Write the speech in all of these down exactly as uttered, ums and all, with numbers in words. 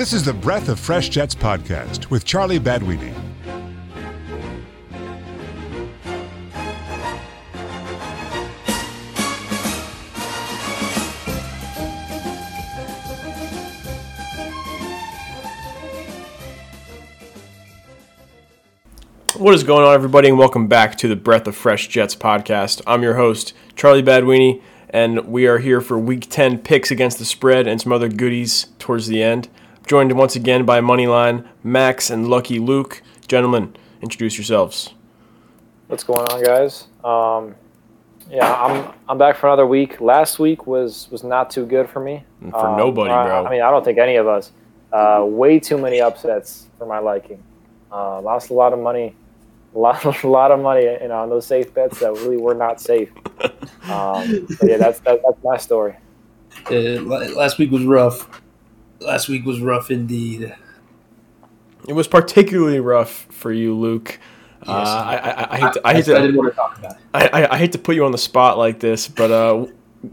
This is the Breath of Fresh Jets podcast with Charlie Badweenie. What is going on, everybody, and welcome back to the Breath of Fresh Jets podcast. I'm your host, Charlie Badweenie, and we are here for Week ten picks against the spread and some other goodies towards the end. I'm joined once again by Moneyline Max and Lucky Luke. Gentlemen, introduce yourselves. What's going on, guys? Um, yeah, I'm I'm back for another week. Last week was was not too good for me. And for um, nobody, bro. I, I mean, I don't think any of us. Uh, way too many upsets for my liking. Uh, lost a lot of money. A lot, a lot of money, you know, on those safe bets that really were not safe. Um, but yeah, that's that, that's my story. Uh, last week was rough. Last week was rough indeed. It was particularly rough for you, Luke. Yes. Uh, I, I, I hate to, I, I hate to, I didn't want to talk about it. I, I, I hate to put you on the spot like this, but uh,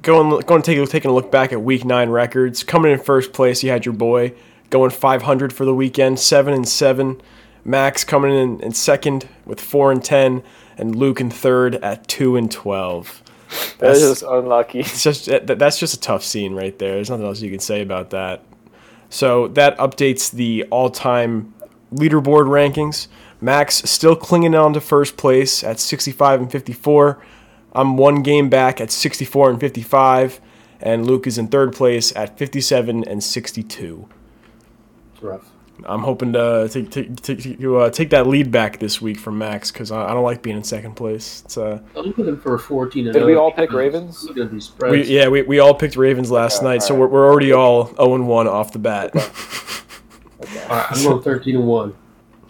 going going take taking a look back at Week Nine records. Coming in first place, you had your boy going five hundred for the weekend, seven and seven. Max coming in in second with four and ten, and Luke in third at two and twelve. That's just unlucky. It's just that's just a tough scene right there. There's nothing else you can say about that. So that updates the all-time leaderboard rankings. Max still clinging on to first place at sixty-five and fifty-four. I'm one game back at sixty-four and fifty-five, and Luke is in third place at fifty-seven and sixty-two. It's rough. I'm hoping to, to, to, to, to uh, take that lead back this week from Max because I, I don't like being in second place. It's, uh, I'm looking for fourteen. Did we all pick Ravens? We, yeah, we we all picked Ravens last yeah, night, so right. we're we're already all zero and one off the bat. Okay. Okay. All right, I'm going thirteen and one.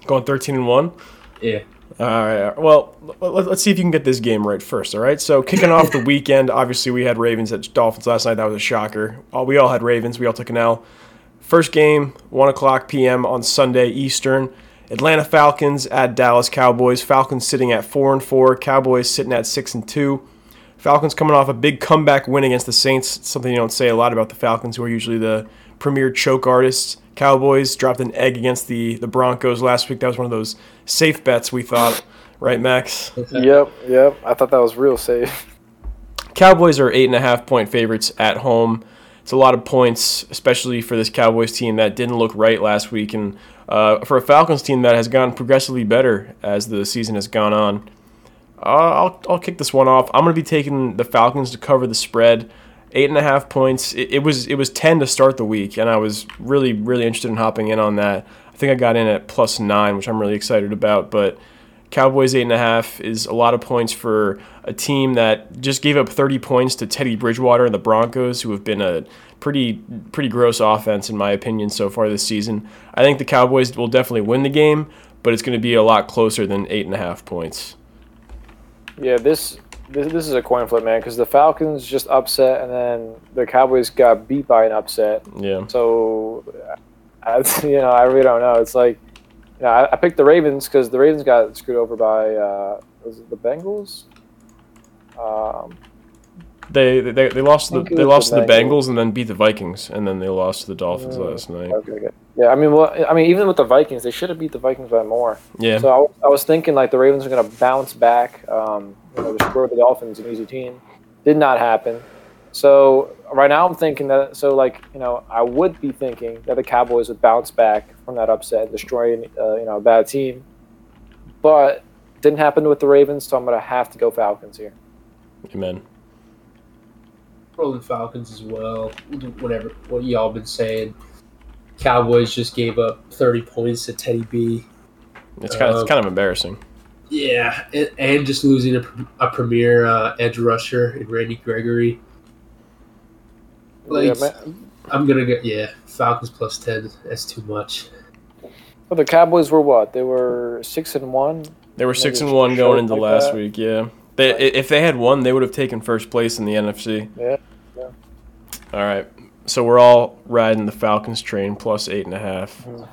Going thirteen and one? Yeah. All right. Well, let's see if you can get this game right first, all right? So kicking off the weekend, obviously we had Ravens at Dolphins last night. That was a shocker. All, we all had Ravens. We all took an L. First game, one o'clock p.m. on Sunday Eastern. Atlanta Falcons at Dallas Cowboys. Falcons sitting at four and four. Cowboys sitting at six and two. Falcons coming off a big comeback win against the Saints. Something you don't say a lot about the Falcons, who are usually the premier choke artists. Cowboys dropped an egg against the, the Broncos last week. That was one of those safe bets we thought. Right, Max? Yep, yep. I thought that was real safe. Cowboys are eight and a half point favorites at home. It's a lot of points, especially for this Cowboys team that didn't look right last week, and uh, for a Falcons team that has gotten progressively better as the season has gone on. Uh, I'll I'll kick this one off. I'm going to be taking the Falcons to cover the spread, eight and a half points. It, it was it was ten to start the week, and I was really really interested in hopping in on that. I think I got in at plus nine, which I'm really excited about, but. Cowboys eight and a half is a lot of points for a team that just gave up thirty points to Teddy Bridgewater and the Broncos, who have been a pretty pretty gross offense, in my opinion, so far this season. I think the Cowboys will definitely win the game, but it's going to be a lot closer than eight and a half points. Yeah, this this, this is a coin flip, man, because the Falcons just upset, and then the Cowboys got beat by an upset. Yeah. So, I, you know, I really don't know. It's like. Yeah, I, I picked the Ravens because the Ravens got screwed over by uh, was it the Bengals. Um, they they they lost the they lost to the Bengals and then beat the Vikings and then they lost to the Dolphins mm, last night. Okay, okay. Yeah, I mean, well, I mean, even with the Vikings, they should have beat the Vikings by more. Yeah. So I, I was thinking like the Ravens are going to bounce back. Um, you know, destroy the Dolphins, an easy team. Did not happen. So right now I'm thinking that so like you know I would be thinking that the Cowboys would bounce back from that upset and destroy uh, you know a bad team, but didn't happen with the Ravens, so I'm gonna have to go Falcons here. Amen. Rolling Falcons as well. Whatever what y'all been saying, Cowboys just gave up thirty points to Teddy B. It's kind of, um, it's kind of embarrassing. Yeah, and, and just losing a, a premier uh, edge rusher in Randy Gregory. Like, yeah, I'm gonna get yeah Falcons plus ten. That's too much. Well, the Cowboys were what? They were six and one. They were six and one going into like last that. week. Yeah, they right. if they had won, they would have taken first place in the N F C. Yeah. yeah. All right, so we're all riding the Falcons train plus eight and a half. Mm.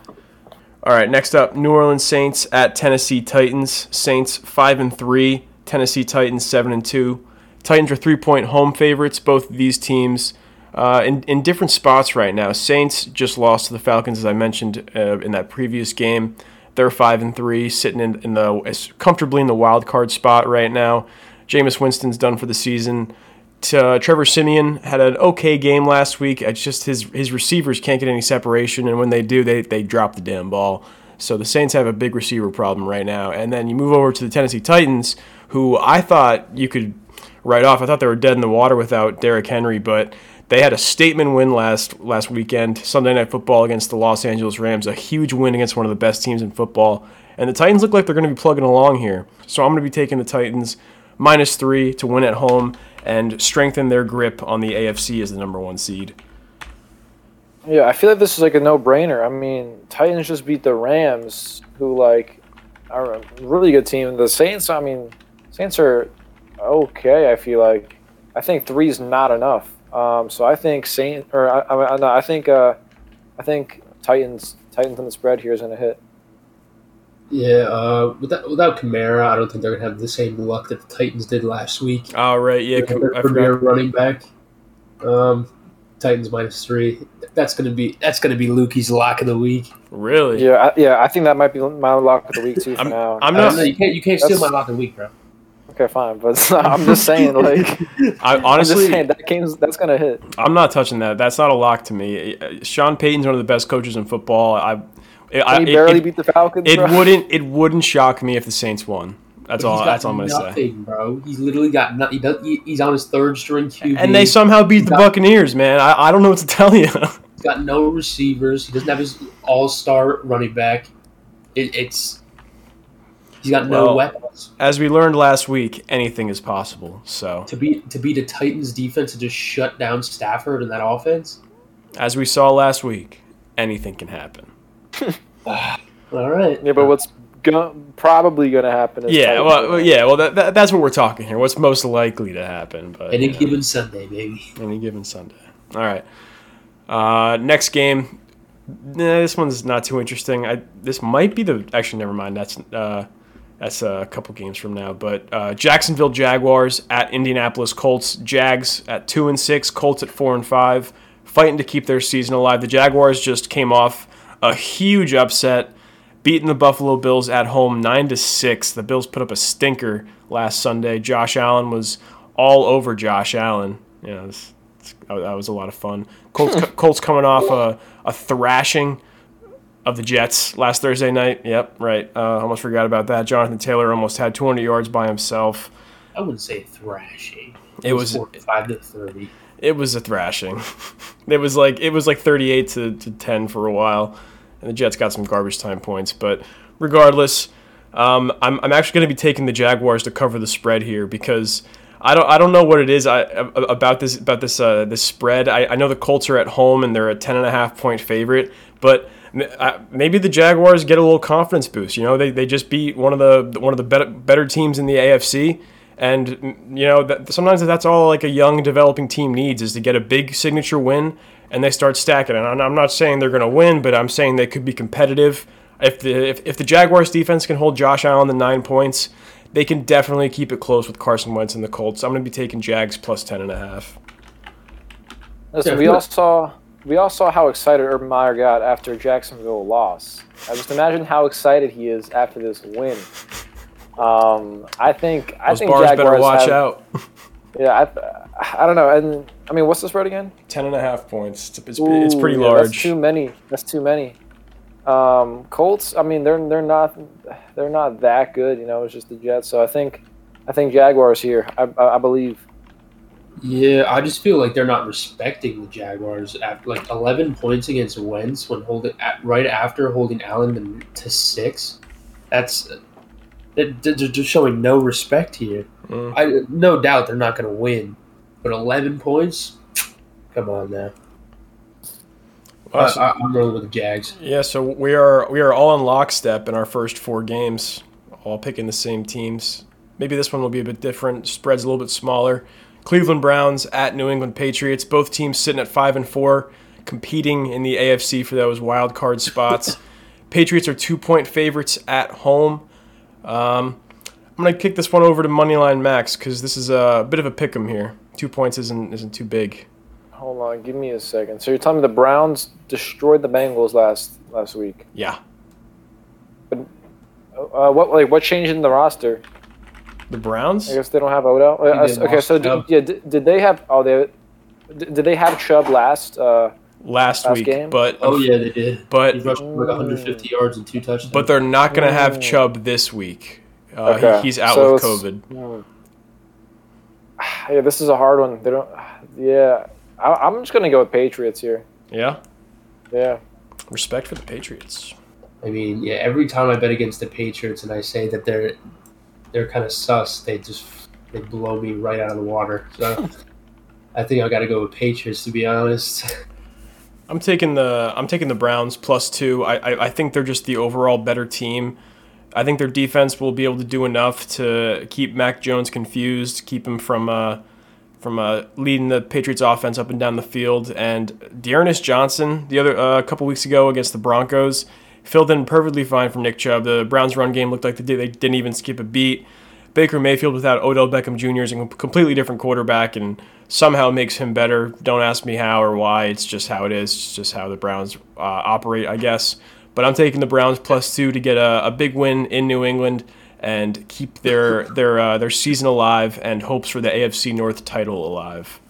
All right, next up, New Orleans Saints at Tennessee Titans. Saints five and three. Tennessee Titans seven and two. Titans are three point home favorites. Both of these teams. uh, in, in different spots right now. Saints just lost to the Falcons, as I mentioned uh, in that previous game. They're five and three, sitting in, in the as comfortably in the wild card spot right now. Jameis Winston's done for the season. Uh, Trevor Siemian had an okay game last week. It's just his his receivers can't get any separation, and when they do, they they drop the damn ball. So the Saints have a big receiver problem right now. And then you move over to the Tennessee Titans, who I thought you could write off. I thought they were dead in the water without Derrick Henry, but they had a statement win last last weekend, Sunday Night Football against the Los Angeles Rams, a huge win against one of the best teams in football. And the Titans look like they're going to be plugging along here. So I'm going to be taking the Titans minus three to win at home and strengthen their grip on the A F C as the number one seed. Yeah, I feel like this is like a no-brainer. I mean, Titans just beat the Rams, who like are a really good team. The Saints, I mean, Saints are okay. I feel like I think three is not enough. Um, so I think Saint or I I, no, I think uh, I think Titans Titans on the spread here is going to hit. Yeah, uh, without without Kamara, I don't think they're going to have the same luck that the Titans did last week. Oh, right, yeah. Their com- premier running back. Um, Titans minus three. That's gonna be that's gonna be Lukey's lock of the week. Really? Yeah, I, yeah. I think that might be my lock of the week too. For I'm, now, I'm not. No, you can't. You can't steal my lock of the week, bro. Okay, fine. But I'm just saying, like, I honestly I'm just saying, that game's that's gonna hit. I'm not touching that. That's not a lock to me. Sean Payton's one of the best coaches in football. I. It, I he barely it, beat the Falcons. It bro. wouldn't. It wouldn't shock me if the Saints won. That's but all. That's all I'm gonna nothing, say, bro. He's literally got nothing. He does, he, he's on his third string Q B, and they somehow beat he's the got, Buccaneers, man. I, I don't know what to tell you. He's got no receivers. He doesn't have his all-star running back. It, it's he's got no well, weapons. As we learned last week, anything is possible. So to beat to beat a Titans defense and just shut down Stafford and that offense, as we saw last week, anything can happen. All right. Yeah, but what's Gonna, probably going to happen. Yeah, well, well, yeah, well, that, that that's what we're talking here. What's most likely to happen? But any yeah. given Sunday, baby. Any given Sunday. All right. Uh, next game. Nah, this one's not too interesting. I this might be the actually never mind. That's uh, that's a couple games from now. But uh, Jacksonville Jaguars at Indianapolis Colts. Jags at two and six. Colts at four and five. Fighting to keep their season alive. The Jaguars just came off a huge upset, beating the Buffalo Bills at home nine to six. The Bills put up a stinker last Sunday. Josh Allen was all over Josh Allen. Yeah, it was, it was, that was a lot of fun. Colts, Colts coming off a, a thrashing of the Jets last Thursday night. Yep, right. Uh, almost forgot about that. Jonathan Taylor almost had two hundred yards by himself. I wouldn't say thrashing. It, it was, was forty-five to thirty. It was a thrashing. It was like it was like thirty-eight to ten for a while. And the Jets got some garbage time points, but regardless, um, I'm I'm actually going to be taking the Jaguars to cover the spread here because I don't I don't know what it is I, about this about this uh, this spread. I, I know the Colts are at home and they're a ten and a half point favorite, but I, maybe the Jaguars get a little confidence boost. You know, they they just beat one of the one of the better better teams in the A F C, and you know that, sometimes that's all like a young developing team needs is to get a big signature win. And they start stacking. And I'm not saying they're going to win, but I'm saying they could be competitive. If the if, if the Jaguars defense can hold Josh Allen to nine points, they can definitely keep it close with Carson Wentz and the Colts. I'm going to be taking Jags plus ten and a half. Listen, we all saw we all saw how excited Urban Meyer got after Jacksonville lost. I just imagine how excited he is after this win. Um, I think I Those think bars Jaguars better watch have, out. Yeah, I, I don't know. And I mean, what's the spread again? Ten and a half points. It's, it's, Ooh, it's pretty yeah, large. That's too many. That's too many. Um, Colts. I mean, they're they're not they're not that good. You know, it's just the Jets. So I think I think Jaguars here. I I, I believe. Yeah, I just feel like they're not respecting the Jaguars after like eleven points against Wentz when holding right after holding Allen to, to six. That's they're just showing no respect here. Mm. I no doubt they're not going to win, but eleven points? Come on now. Well, I, I, I'm rolling with the Jags. Yeah, so we are we are all in lockstep in our first four games, all picking the same teams. Maybe this one will be a bit different. Spread's a little bit smaller. Cleveland Browns at New England Patriots. Both teams sitting at five and four, competing in the A F C for those wild card spots. Patriots are two point favorites at home. Um. I'm going to kick this one over to Moneyline Max because this is a bit of a pick 'em here. Two points isn't isn't too big. Hold on, give me a second. So you're telling me the Browns destroyed the Bengals last last week? Yeah. But uh, what like what changed in the roster? The Browns? I guess they don't have Odell. Uh, okay, so did, yeah, did, did they have? Oh, they did they have Chubb last? Uh, Last, last week, game? but oh yeah, they did. But he rushed for like one hundred fifty yards and two touchdowns. But they're not going to have Chubb this week. Uh, okay. he, he's out so with COVID. Yeah, this is a hard one. They don't. Yeah, I, I'm just going to go with Patriots here. Yeah, yeah. Respect for the Patriots. I mean, yeah. Every time I bet against the Patriots and I say that they're they're kind of sus, they just they blow me right out of the water. So I think I got to go with Patriots to be honest. I'm taking the I'm taking the Browns plus two. I, I I think they're just the overall better team. I think their defense will be able to do enough to keep Mac Jones confused, keep him from uh from uh leading the Patriots offense up and down the field. And Dearness Johnson, the other uh, a couple weeks ago against the Broncos, filled in perfectly fine for Nick Chubb. The Browns' run game looked like they, did, they didn't even skip a beat. Baker Mayfield without Odell Beckham Junior is a completely different quarterback and somehow makes him better. Don't ask me how or why. It's just how it is. It's just how the Browns uh, operate, I guess. But I'm taking the Browns plus two to get a, a big win in New England and keep their their uh, their season alive and hopes for the A F C North title alive.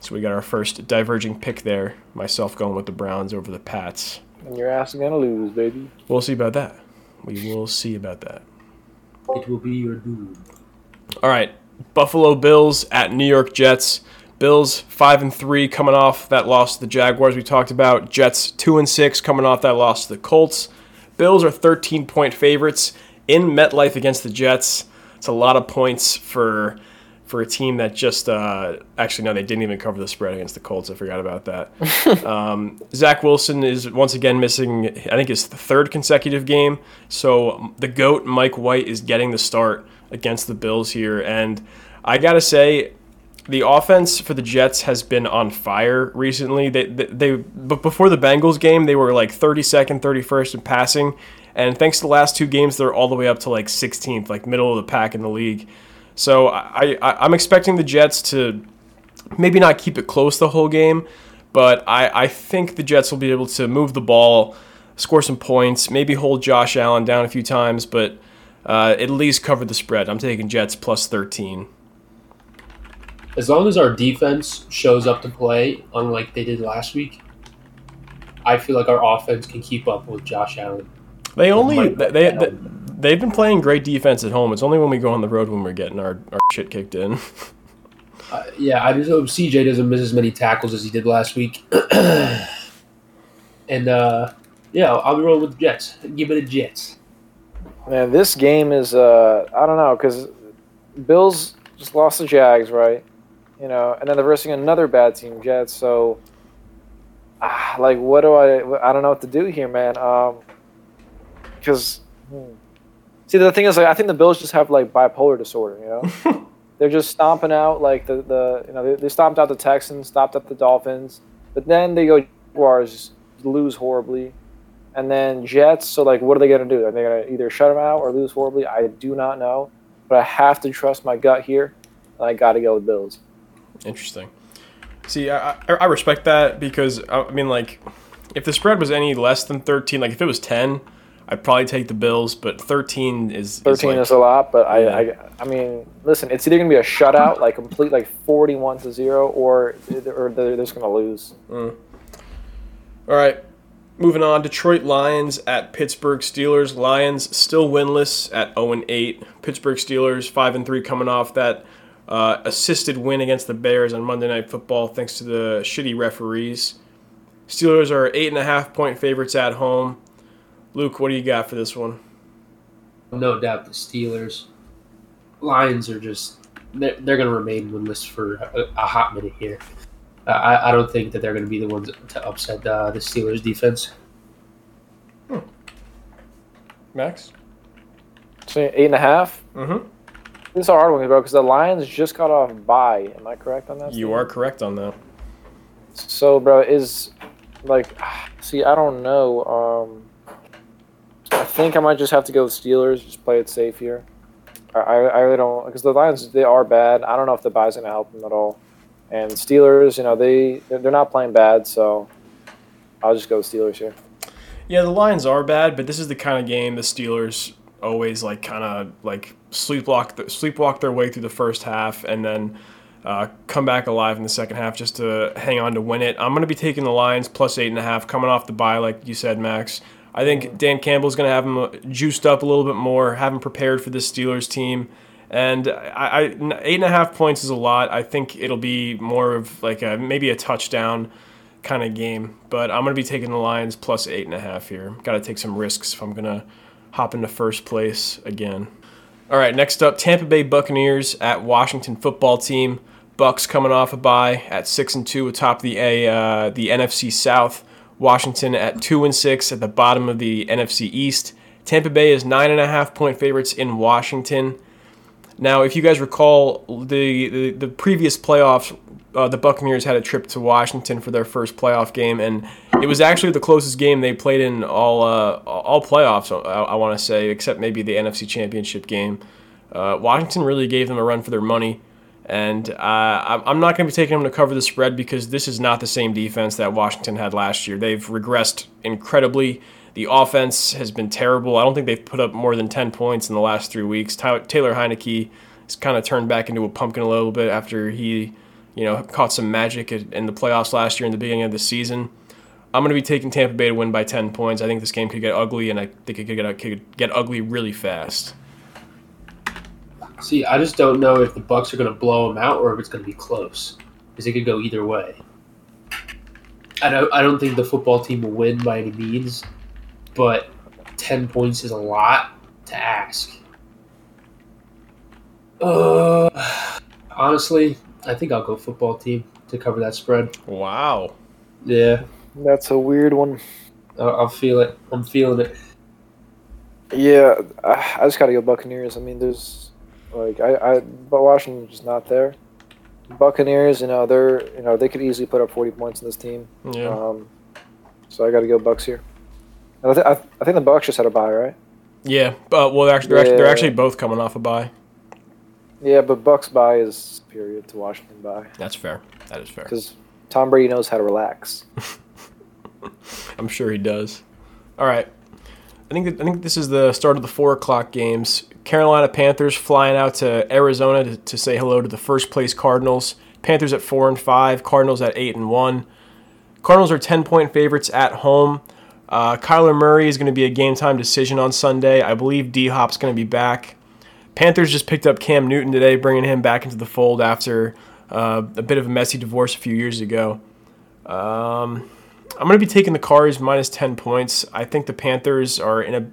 So we got our first diverging pick there. Myself going with the Browns over the Pats. And your ass is going to lose, baby. We'll see about that. We will see about that. It will be your doom. All right, Buffalo Bills at New York Jets. Bills five and three, coming off that loss to the Jaguars we talked about. Jets two and six, coming off that loss to the Colts. Bills are thirteen-point favorites in MetLife against the Jets. It's a lot of points for for a team that just uh, actually no, they didn't even cover the spread against the Colts. I forgot about that. um, Zach Wilson is once again missing. I think it's the third consecutive game. So the GOAT Mike White is getting the start against the Bills here, and I gotta say, the offense for the Jets has been on fire recently. They, they, they but before the Bengals game, they were like thirty-second, thirty-first in passing, and thanks to the last two games, they're all the way up to like sixteenth, like middle of the pack in the league. So I, I, I'm expecting the Jets to maybe not keep it close the whole game, but I, I think the Jets will be able to move the ball, score some points, maybe hold Josh Allen down a few times, but uh, at least cover the spread. I'm taking Jets plus thirteen. As long as our defense shows up to play, unlike they did last week, I feel like our offense can keep up with Josh Allen. They only they, they, they they've been playing great defense at home. It's only when we go on the road when we're getting our, our shit kicked in. uh, yeah, I just hope C J doesn't miss as many tackles as he did last week. and uh, yeah, I'll be rolling with the Jets. Give it a Jets. Man, this game is uh, I don't know because Bills just lost the Jags, right? You know, and then they're versing another bad team, Jets. So, ah, like, what do I? I don't know what to do here, man. Um, because. Hmm. See, the thing is, like, I think the Bills just have like bipolar disorder. You know, they're just stomping out like the, the you know they, they stomped out the Texans, stomped out the Dolphins, but then they go Jaguars lose horribly, and then Jets. So like, what are they gonna do? Are they gonna either shut them out or lose horribly? I do not know, but I have to trust my gut here, and I got to go with Bills. Interesting. See, I, I I respect that because I mean like, if the spread was any less than thirteen, like if it was ten. I'd probably take the Bills, but thirteen is thirteen is, like, is a lot. But I, yeah. I, I mean, listen, it's either gonna be a shutout, like complete, like forty-one to zero, or or they're just gonna lose. Mm. All right, moving on. Detroit Lions at Pittsburgh Steelers. Lions still winless at zero and eight. Pittsburgh Steelers five and three, coming off that uh, assisted win against the Bears on Monday Night Football, thanks to the shitty referees. Steelers are eight and a half point favorites at home. Luke, what do you got for this one? No doubt the Steelers. Lions are just – they're, they're going to remain winless for a, a hot minute here. Uh, I, I don't think that they're going to be the ones to upset uh, the Steelers' defense. Hmm. Max? So eight and a half? Mm-hmm. This is a hard one, bro, because the Lions just got off bye. Am I correct on that? You are correct on that. So, bro, is – like, see, I don't know um, – I think I might just have to go with Steelers. Just play it safe here. I I really don't because the Lions they are bad. I don't know if the bye's gonna help them at all. And Steelers, you know, they, they're not playing bad, so I'll just go with Steelers here. Yeah, the Lions are bad, but this is the kind of game the Steelers always, like, kind of, like, sleepwalk, sleepwalk their way through the first half and then uh, come back alive in the second half just to hang on to win it. I'm going to be taking the Lions plus eight and a half, coming off the bye, like you said, Max. I think Dan Campbell's going to have them juiced up a little bit more, have them prepared for this Steelers team. And I, I, eight and a half points is a lot. I think it'll be more of like a, maybe a touchdown kind of game. But I'm going to be taking the Lions plus eight and a half here. Got to take some risks if I'm going to hop into first place again. All right, next up, Tampa Bay Buccaneers at Washington Football Team. Bucs coming off a bye at six and two atop the a uh, the N F C South. Washington at two and six at the bottom of the N F C East. Tampa Bay is nine and a half point favorites in Washington. Now, if you guys recall, the the, the previous playoffs, uh, the Buccaneers had a trip to Washington for their first playoff game, and it was actually the closest game they played in all uh, all playoffs, I, I want to say, except maybe the N F C Championship game. Uh, Washington really gave them a run for their money, and uh, I'm not going to be taking them to cover the spread because this is not the same defense that Washington had last year. They've regressed incredibly. The offense has been terrible. I don't think they've put up more than ten points in the last three weeks. Taylor Heineke has kind of turned back into a pumpkin a little bit after he, you know, caught some magic in the playoffs last year in the beginning of the season. I'm going to be taking Tampa Bay to win by ten points. I think this game could get ugly, and I think it could get, could get ugly really fast. See, I just don't know if the Bucs are going to blow them out or if it's going to be close, because it could go either way. I don't. I don't think the football team will win by any means. But ten points is a lot to ask. Uh, honestly, I think I'll go football team to cover that spread. Wow. Yeah. That's a weird one. Uh, I'll feel it. I'm feeling it. Yeah, I, I just got to go Buccaneers. I mean, there's like I, I but Washington's just not there. Buccaneers, you know, they're you know they could easily put up forty points in this team. Yeah. Um, so I got to go Bucs here. I, th- I, th- I think the Bucs just had a bye, right? Yeah. Uh, well, they're actually, they're, yeah, actually, they're yeah. actually both coming off a bye. Yeah, but Bucs bye is superior to Washington bye. That's fair. That is fair. Because Tom Brady knows how to relax. I'm sure he does. All right. I think that, I think this is the start of the four o'clock games. Carolina Panthers flying out to Arizona to, to say hello to the first place Cardinals. Panthers at four and five. Cardinals at eight and one. Cardinals are ten point favorites at home. Uh, Kyler Murray is going to be a game-time decision on Sunday. I believe D-Hop's going to be back. Panthers just picked up Cam Newton today, bringing him back into the fold after uh, a bit of a messy divorce a few years ago. Um, I'm going to be taking the Cards minus ten points. I think the Panthers are in a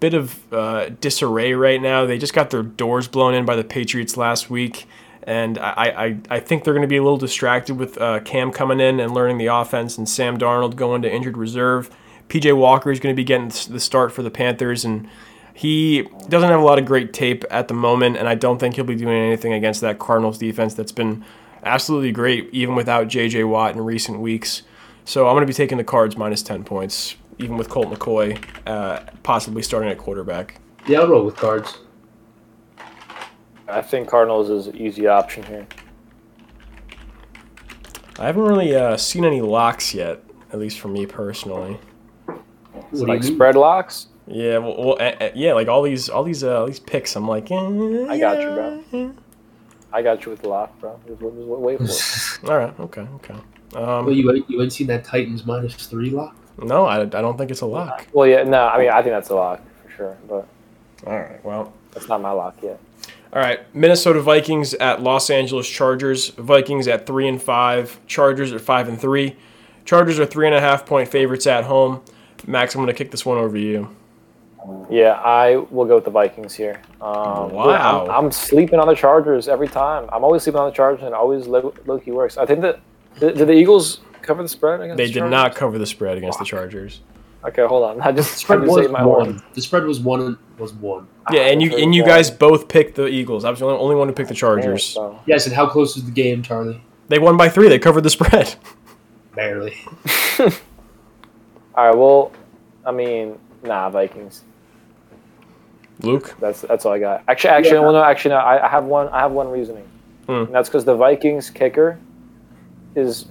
bit of uh, disarray right now. They just got their doors blown in by the Patriots last week, and I, I, I think they're going to be a little distracted with uh, Cam coming in and learning the offense and Sam Darnold going to injured reserve. P J Walker is going to be getting the start for the Panthers, and he doesn't have a lot of great tape at the moment, and I don't think he'll be doing anything against that Cardinals defense that's been absolutely great, even without J J Watt in recent weeks. So I'm going to be taking the Cards minus ten points, even with Colt McCoy uh, possibly starting at quarterback. Yeah, I'll roll with Cards. I think Cardinals is an easy option here. I haven't really uh, seen any locks yet, at least for me personally. So like spread locks? Yeah, well, well uh, yeah, like all these, all these, uh, all these picks. I'm like, eh, I got you, bro. Eh. I got you with the lock, bro. Just wait for it. All right, okay, okay. Um, well, you you ain't seen that Titans minus three lock? No, I, I don't think it's a lock. Well, yeah, no, I mean, I think that's a lock for sure. But all right, well, that's not my lock yet. All right, Minnesota Vikings at Los Angeles Chargers. Vikings at three and five. Chargers at five and three. Chargers are three and a half point favorites at home. Max, I'm going to kick this one over to you. Yeah, I will go with the Vikings here. Um, wow. I'm, I'm sleeping on the Chargers every time. I'm always sleeping on the Chargers, and always low-key works. I think that – did the Eagles cover the spread against they the Chargers? They did not cover the spread against Fuck. the Chargers. Okay, hold on. I just spread was my one. Horn. The spread was one. Was one. Yeah, and you and you guys both picked the Eagles. I was the only one to pick the Chargers. It, so. Yes, and how close was the game, Charlie? They won by three. They covered the spread. Barely. All right, well, I mean, nah, Vikings. Luke, that's that's all I got. Actually, actually, yeah. well, no, actually, no. I, I have one. I have one reasoning, mm. and that's because the Vikings kicker is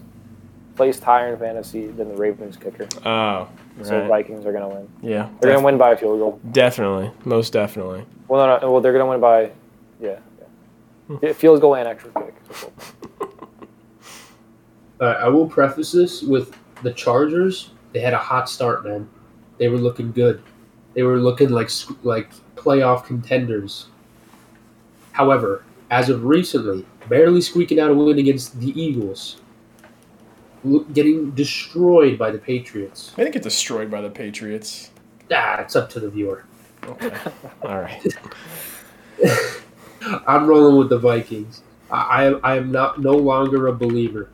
placed higher in fantasy than the Ravens kicker. Oh. Right. So the Vikings are going to win. Yeah. They're going to win by a field goal. Definitely. Most definitely. Well, no, no. Well, they're going to win by, yeah. yeah. Hmm. Field goal and extra kick. All right, I will preface this with the Chargers. They had a hot start, man. They were looking good. They were looking like like playoff contenders. However, as of recently, barely squeaking out a win against the Eagles, getting destroyed by the Patriots. They didn't get destroyed by the Patriots. Ah, it's up to the viewer. Okay. All right. I'm rolling with the Vikings. I, I am not no longer a believer.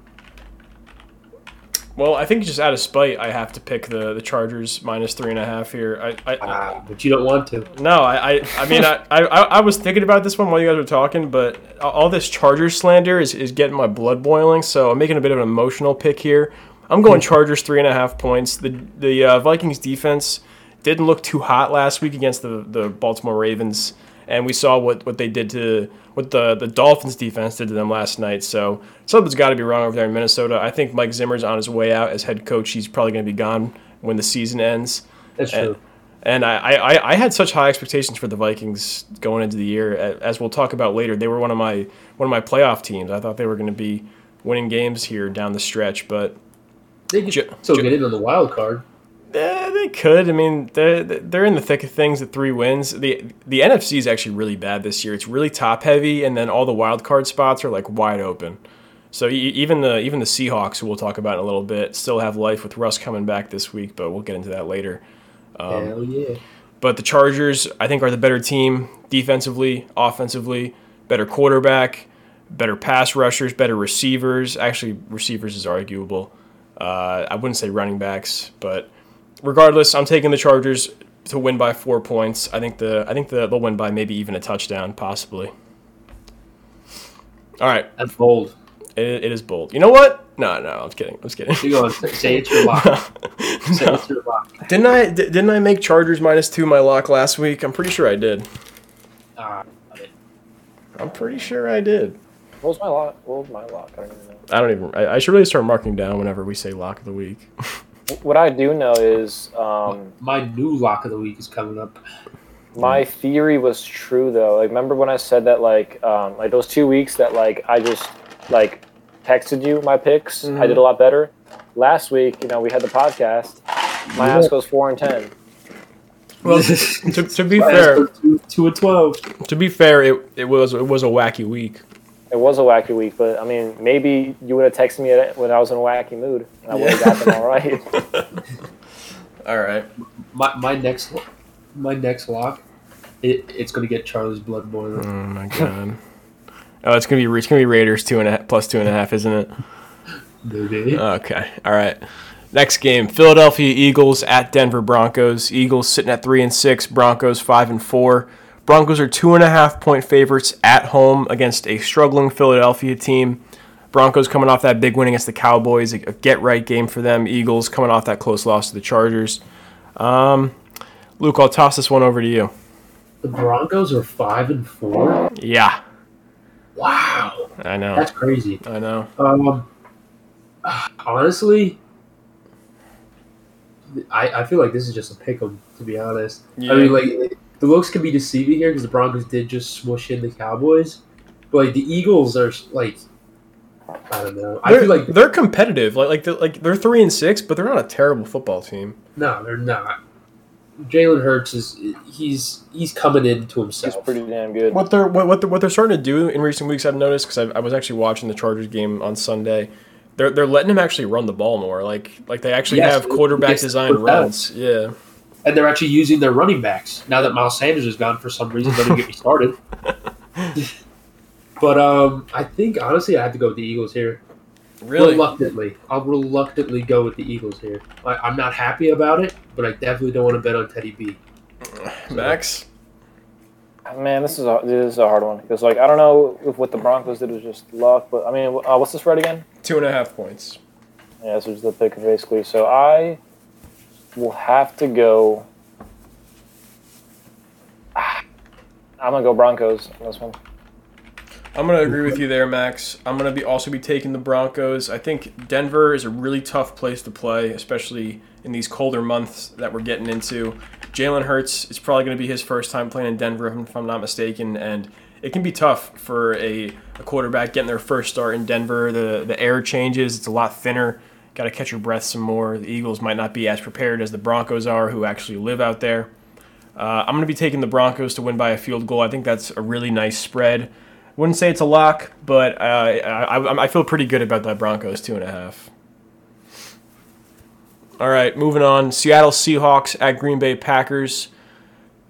Well, I think just out of spite, I have to pick the, the Chargers minus three and a half here. I, I, ah, but you don't want to. No, I I, I mean, I, I, I was thinking about this one while you guys were talking, but all this Chargers slander is, is getting my blood boiling, so I'm making a bit of an emotional pick here. I'm going Chargers three and a half points. The the uh, Vikings defense didn't look too hot last week against the, the Baltimore Ravens, and we saw what, what they did to what the, the Dolphins defense did to them last night. So something's got to be wrong over there in Minnesota. I think Mike Zimmer's on his way out as head coach. He's probably going to be gone when the season ends. That's and, true. And I, I, I had such high expectations for the Vikings going into the year. As we'll talk about later, they were one of my one of my playoff teams. I thought they were going to be winning games here down the stretch, but they could ju- still ju- get in on the wild card. Yeah, they could. I mean, they're, they're in the thick of things at three wins. The the N F C is actually really bad this year. It's really top-heavy, and then all the wild card spots are, like, wide open. So even the even the Seahawks, who we'll talk about in a little bit, still have life with Russ coming back this week, but we'll get into that later. Um, Hell yeah. But the Chargers, I think, are the better team defensively, offensively, better quarterback, better pass rushers, better receivers. Actually, receivers is arguable. Uh, I wouldn't say running backs, but... Regardless, I'm taking the Chargers to win by four points. I think the I think the, they'll win by maybe even a touchdown, possibly. All right. That's bold. It, it is bold. You know what? No, no, I'm kidding. I'm just kidding. You go say it's your lock. no. Say it's your lock. Didn't I d- didn't I make Chargers minus two my lock last week? I'm pretty sure I did. Uh, I'm pretty sure I did. What was my lock? What was my lock? I don't even know. I don't even. I, I should really start marking down whenever we say lock of the week. What I do know is... Um, my new lock of the week is coming up. My theory was true, though. Like, remember when I said that, like, um, like those two weeks that, like, I just, like, texted you my picks? Mm-hmm. I did a lot better. Last week, you know, we had the podcast. My yeah. ass goes four and ten. Well, to, to be fair... two and twelve. To be fair, it, it was it was a wacky week. It was a wacky week, but, I mean, maybe you would have texted me when I was in a wacky mood, and I would have got them all right. all right. My my next my next lock, it, it's going to get Charlie's blood boiling. Oh, my God. oh, it's going to be it's gonna be Raiders two and a half, plus two and a half, isn't it? Maybe. Okay. All right. Next game, Philadelphia Eagles at Denver Broncos. Eagles sitting at three and six, Broncos five and four. Broncos are two-and-a-half-point favorites at home against a struggling Philadelphia team. Broncos coming off that big win against the Cowboys, a get-right game for them. Eagles coming off that close loss to the Chargers. Um, Luke, I'll toss this one over to you. The Broncos are five and four? Yeah. Wow. I know. That's crazy. I know. Um, honestly... I, I feel like this is just a pick-em, to be honest. Yeah. I mean, like, the looks can be deceiving here because the Broncos did just smush in the Cowboys. But, like, the Eagles are, like, I don't know. I they're, feel like they're competitive. Like, like, they're, like they're three and six, but they're not a terrible football team. No, they're not. Jalen Hurts is he's he's coming into himself. He's pretty damn good. What they're what what they're, what they're starting to do in recent weeks, I've noticed because I was actually watching the Chargers game on Sunday. They're they're letting him actually run the ball more. Like like they actually yes, have quarterback designed runs. Yeah. And they're actually using their running backs now that Miles Sanders is gone for some reason. Doesn't get me started. but um, I think honestly I have to go with the Eagles here. Really? Reluctantly, I'll reluctantly go with the Eagles here. I, I'm not happy about it, but I definitely don't want to bet on Teddy B. So, Max. Man, this is a this is a hard one because like I don't know if what the Broncos did was just luck, but I mean, uh, what's the spread again? Two and a half points. Yeah, this is the pick basically. So I will have to go. I'm gonna go Broncos on this one. I'm going to agree with you there, Max. I'm going to be also be taking the Broncos. I think Denver is a really tough place to play, especially in these colder months that we're getting into. Jalen Hurts is probably going to be his first time playing in Denver, if I'm not mistaken, and it can be tough for a, a quarterback getting their first start in Denver. The the air changes. It's a lot thinner. Got to catch your breath some more. The Eagles might not be as prepared as the Broncos are, who actually live out there. Uh, I'm going to be taking the Broncos to win by a field goal. I think that's a really nice spread. Wouldn't say it's a lock, but uh, I, I, I feel pretty good about that Broncos two and a half. All right, moving on. Seattle Seahawks at Green Bay Packers.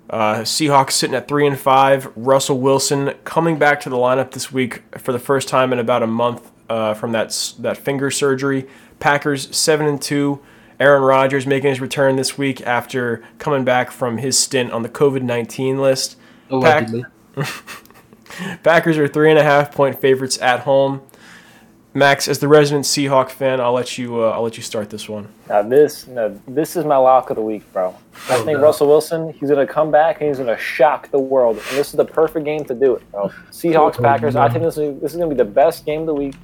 Uh, Seahawks sitting at three and five. Russell Wilson coming back to the lineup this week for the first time in about a month uh, from that that finger surgery. Packers seven and two. Aaron Rodgers making his return this week after coming back from his stint on the covid nineteen list. Allegedly. Pack- Packers are three and a half point favorites at home. Max, as the resident Seahawk fan, I'll let you. Uh, I'll let you start this one. Now this, no, this is my lock of the week, bro. I think oh, Russell Wilson, he's gonna come back and he's gonna shock the world. And this is the perfect game to do it, bro. Seahawks, Packers. I think this is this is gonna be the best game of the week,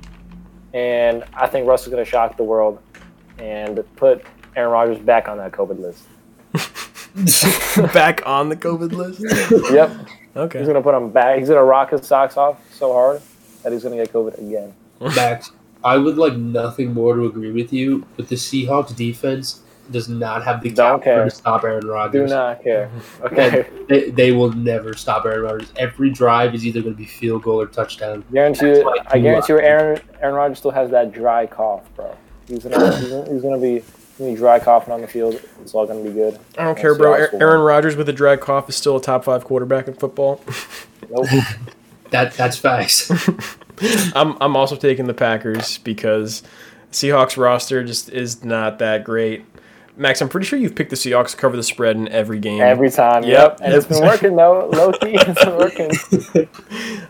and I think Russell's gonna shock the world and put Aaron Rodgers back on that COVID list. Back on the COVID list? Yep. Okay. He's gonna put him back. He's gonna rock his socks off so hard that he's gonna get COVID again. Max, I would like nothing more to agree with you, but the Seahawks defense does not have the caliber to stop Aaron Rodgers. Do not care. Okay. They, they will never stop Aaron Rodgers. Every drive is either gonna be field goal or touchdown. Guarantee you, I guarantee you, Aaron Aaron Rodgers still has that dry cough, bro. He's gonna he's gonna, he's gonna be. Any dry coughing on the field, it's all going to be good. I don't care, bro. Aaron Rodgers with a dry cough is still a top five quarterback in football. Nope. that that's facts. I'm I'm also taking the Packers because Seahawks roster just is not that great. Max, I'm pretty sure you've picked the Seahawks to cover the spread in every game. Every time. Yep. yep. And it's been working, though. Low-key, it's been working.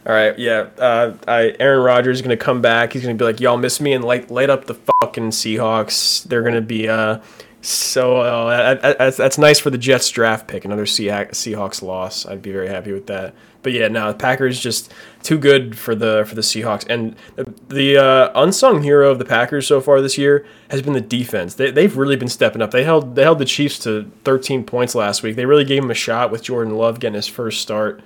All right, yeah. Uh, I, Aaron Rodgers is going to come back. He's going to be like, y'all miss me, and light, light up the fucking Seahawks. They're going to be uh, so uh, – that's, that's nice for the Jets draft pick, another Seahawks loss. I'd be very happy with that. But, yeah, no, the Packers just too good for the for the Seahawks. And the uh, unsung hero of the Packers so far this year has been the defense. They, they've really been stepping up. They held they held the Chiefs to thirteen points last week. They really gave him a shot with Jordan Love getting his first start.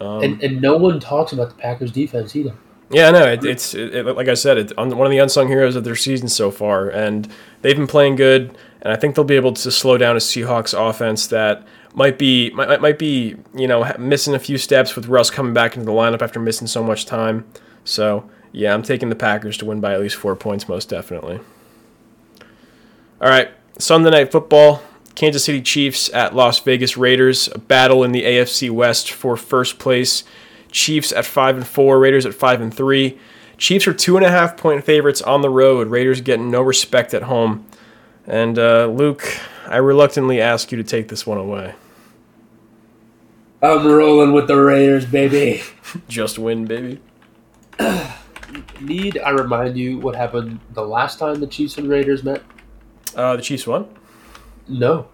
Um, and, and no one talks about the Packers' defense either. Yeah, I know. It, it's it, like I said, it's one of the unsung heroes of their season so far. And they've been playing good, and I think they'll be able to slow down a Seahawks offense that – Might be might might be you know missing a few steps with Russ coming back into the lineup after missing so much time. So yeah, I'm taking the Packers to win by at least four points, most definitely. All right, Sunday Night Football: Kansas City Chiefs at Las Vegas Raiders. A battle in the A F C West for first place. Chiefs at five and four, Raiders at five and three. Chiefs are two and a half point favorites on the road. Raiders getting no respect at home. And uh, Luke, I reluctantly ask you to take this one away. I'm rolling with the Raiders, baby. Just win, baby. Need I remind you what happened the last time the Chiefs and Raiders met? Uh, the Chiefs won? No.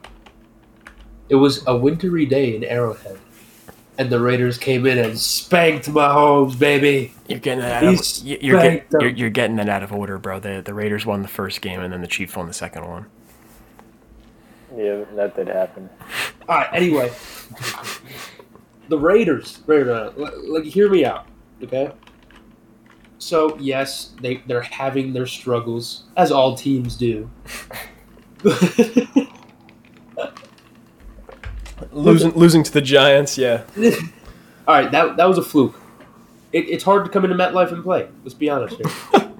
It was a wintry day in Arrowhead, and the Raiders came in and spanked Mahomes, baby. You're getting that out of, you're, get, you're, you're getting that out of order, bro. The, the Raiders won the first game, and then the Chiefs won the second one. Yeah, that did happen. All right, anyway. The Raiders, Raiders, like, hear me out, okay? So, yes, they, they're having their struggles, as all teams do. losing losing to the Giants, yeah. All right, that that was a fluke. It, it's hard to come into MetLife and play, let's be honest here.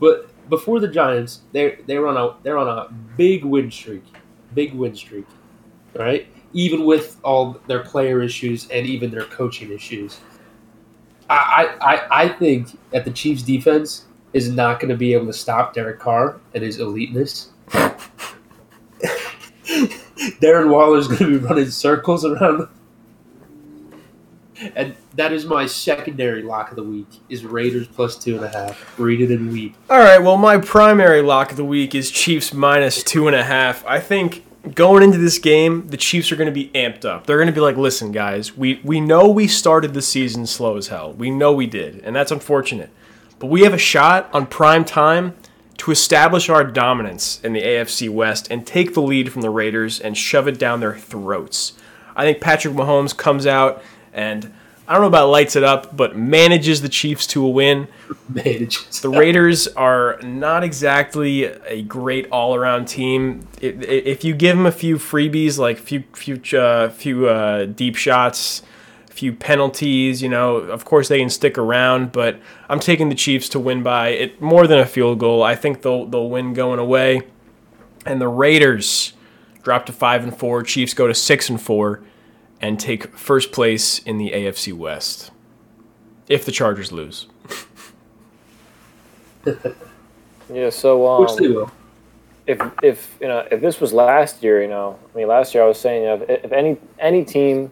But before the Giants, they they were on a they're on a big win streak, big win streak, right? Even with all their player issues and even their coaching issues, I I, I think that the Chiefs' defense is not going to be able to stop Derek Carr and his eliteness. Darren Waller is going to be running circles around them. And that is my secondary lock of the week, is Raiders plus two and a half. Read it and weep. All right, well, my primary lock of the week is Chiefs minus two and a half. I think going into this game, the Chiefs are going to be amped up. They're going to be like, listen, guys, we, we know we started the season slow as hell. We know we did, and that's unfortunate. But we have a shot on prime time to establish our dominance in the A F C West and take the lead from the Raiders and shove it down their throats. I think Patrick Mahomes comes out and, I don't know about lights it up, but manages the Chiefs to a win. Manages. The Raiders are not exactly a great all-around team. If you give them a few freebies, like a few, few, uh, few uh, deep shots, a few penalties, you know, of course they can stick around, but I'm taking the Chiefs to win by it more than a field goal. I think they'll they'll win going away. And the Raiders drop to five and four. Chiefs go to six and four. And take first place in the A F C West if the Chargers lose. yeah, so um, of course they will. if if you know if this was last year, you know, I mean, last year I was saying, you know, if, if any any team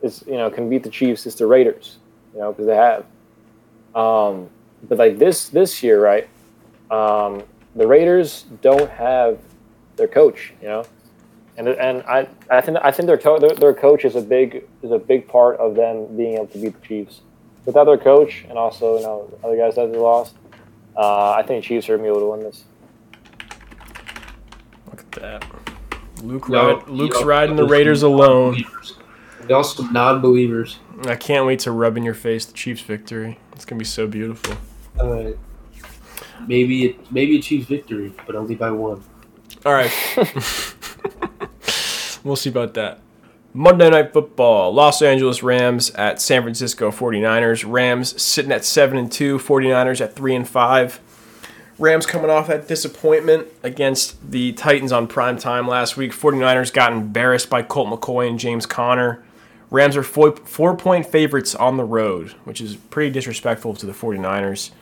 is you know can beat the Chiefs, it's the Raiders, you know, because they have. Um, but like this this year, right? Um, the Raiders don't have their coach, you know. And and I, I think I think their, co- their their coach is a big is a big part of them being able to beat the Chiefs. Without their coach and also you know other guys that they lost, uh, I think Chiefs are going to be able to win this. Look at that, Luke. No, ride, Luke's know, riding the Raiders alone. They also non-believers. I can't wait to rub in your face the Chiefs' victory. It's going to be so beautiful. Uh, maybe it, maybe a Chiefs victory, but only by one. All right. We'll see about that. Monday Night Football. Los Angeles Rams at San Francisco forty-niners. Rams sitting at seven and two. forty-niners at three and five. Rams coming off that disappointment against the Titans on prime time last week. forty-niners got embarrassed by Colt McCoy and James Conner. Rams are four, four-point favorites on the road, which is pretty disrespectful to the forty-niners.